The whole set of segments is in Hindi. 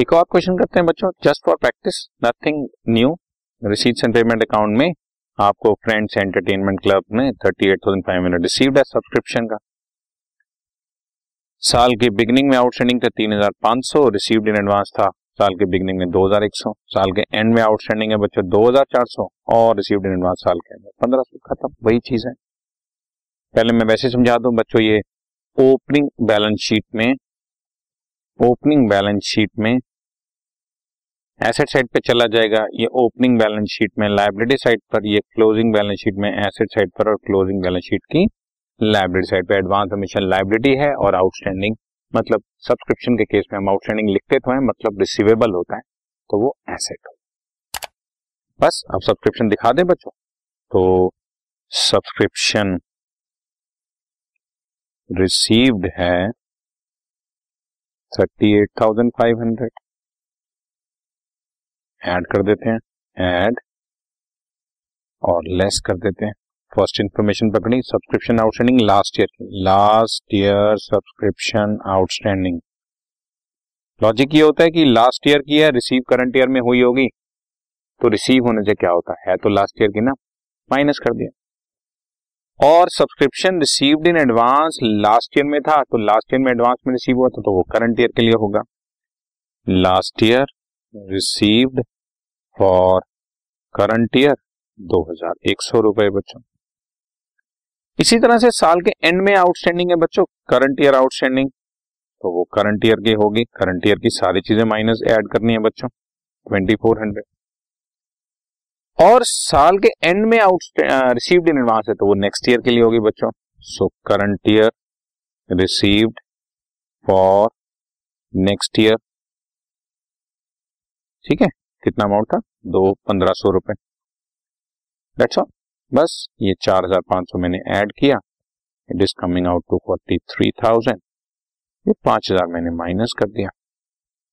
एक और क्वेश्चन करते हैं बच्चों, just for practice, nothing new. Receipts and payment account में आपको फ्रेंड्स एंटरटेनमेंट क्लब में 38,500 रिसीव्ड है सब्सक्रिप्शन का। साल के बिगनिंग में आउटस्टैंडिंग था 3,500, रिसीव्ड इन एडवांस था साल के बिगनिंग में 2,100, साल के एंड में आउटस्टैंडिंग है बच्चों 2,400 और रिसीव्ड इन एडवांस साल के 1,500। खत्म, वही चीज है। पहले मैं वैसे समझा दूं बच्चों, ये ओपनिंग बैलेंस शीट में एसेट साइड पे चला जाएगा, ये ओपनिंग बैलेंस शीट में लायबिलिटी साइड पर, ये क्लोजिंग बैलेंस शीट में एसेट साइड पर, और क्लोजिंग बैलेंस शीट की लायबिलिटी साइड पे। एडवांस हमेशा लायबिलिटी है और आउटस्टैंडिंग मतलब सब्सक्रिप्शन के केस में हम आउटस्टैंडिंग लिखते तो हैं, मतलब रिसीवेबल होता है तो वो एसेट हो। बस अब सब्सक्रिप्शन दिखा दें बच्चों, तो सब्सक्रिप्शन रिसीव्ड है 38,500, ऐड कर देते हैं, ऐड और लेस कर देते हैं। फर्स्ट इंफॉर्मेशन पकड़ी, subscription outstanding last year subscription outstanding. Logic ये होता है कि लास्ट ईयर की है, रिसीव करंट ईयर में हुई होगी, तो रिसीव होने से क्या होता है तो लास्ट ईयर की ना, माइनस कर दिया। और subscription received in advance last year में था, तो लास्ट ईयर में एडवांस में रिसीव हुआ था तो वो करंट ईयर के लिए होगा। Last year received for current year 2,100 रुपए बच्चों। इसी तरह से साल के एंड में आउटस्टैंडिंग है बच्चों, करंट ईयर आउटस्टैंडिंग, तो वो करंट ईयर की होगी। करंट ईयर की सारी चीजें माइनस ऐड करनी है बच्चों, 2,400। और साल के एंड में रिसीव्ड इन एडवांस है तो वो नेक्स्ट ईयर के लिए होगी बच्चों, so current year received for next year. ठीक है, कितना अमाउंट था 2,150 रुपए। डेट्स ऑल, बस ये 4,500 मैंने ऐड किया, it is coming out to 43,000। ये 5,000 मैंने माइनस कर दिया,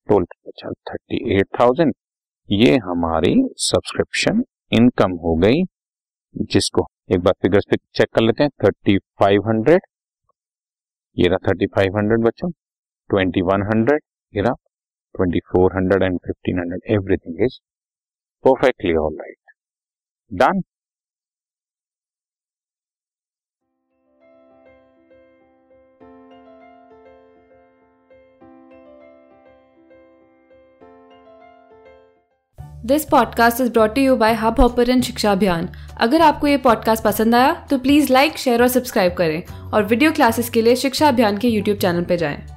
टोटल बचा 38,000। ये हमारी सब्सक्रिप्शन इनकम हो गई, जिसको एक बार फिगर्स पे चेक कर लेते हैं। 3,500 ये रहा, 3,500 बच्चों, 2,100 ये रहा, 2,400 and 1,500, everything is perfectly all right. Done. This podcast is brought to you by Hubhopper and शिक्षा अभियान। अगर आपको ये podcast पसंद आया तो प्लीज़ लाइक, share और सब्सक्राइब करें और video classes के लिए शिक्षा अभियान के YouTube चैनल पर जाएं।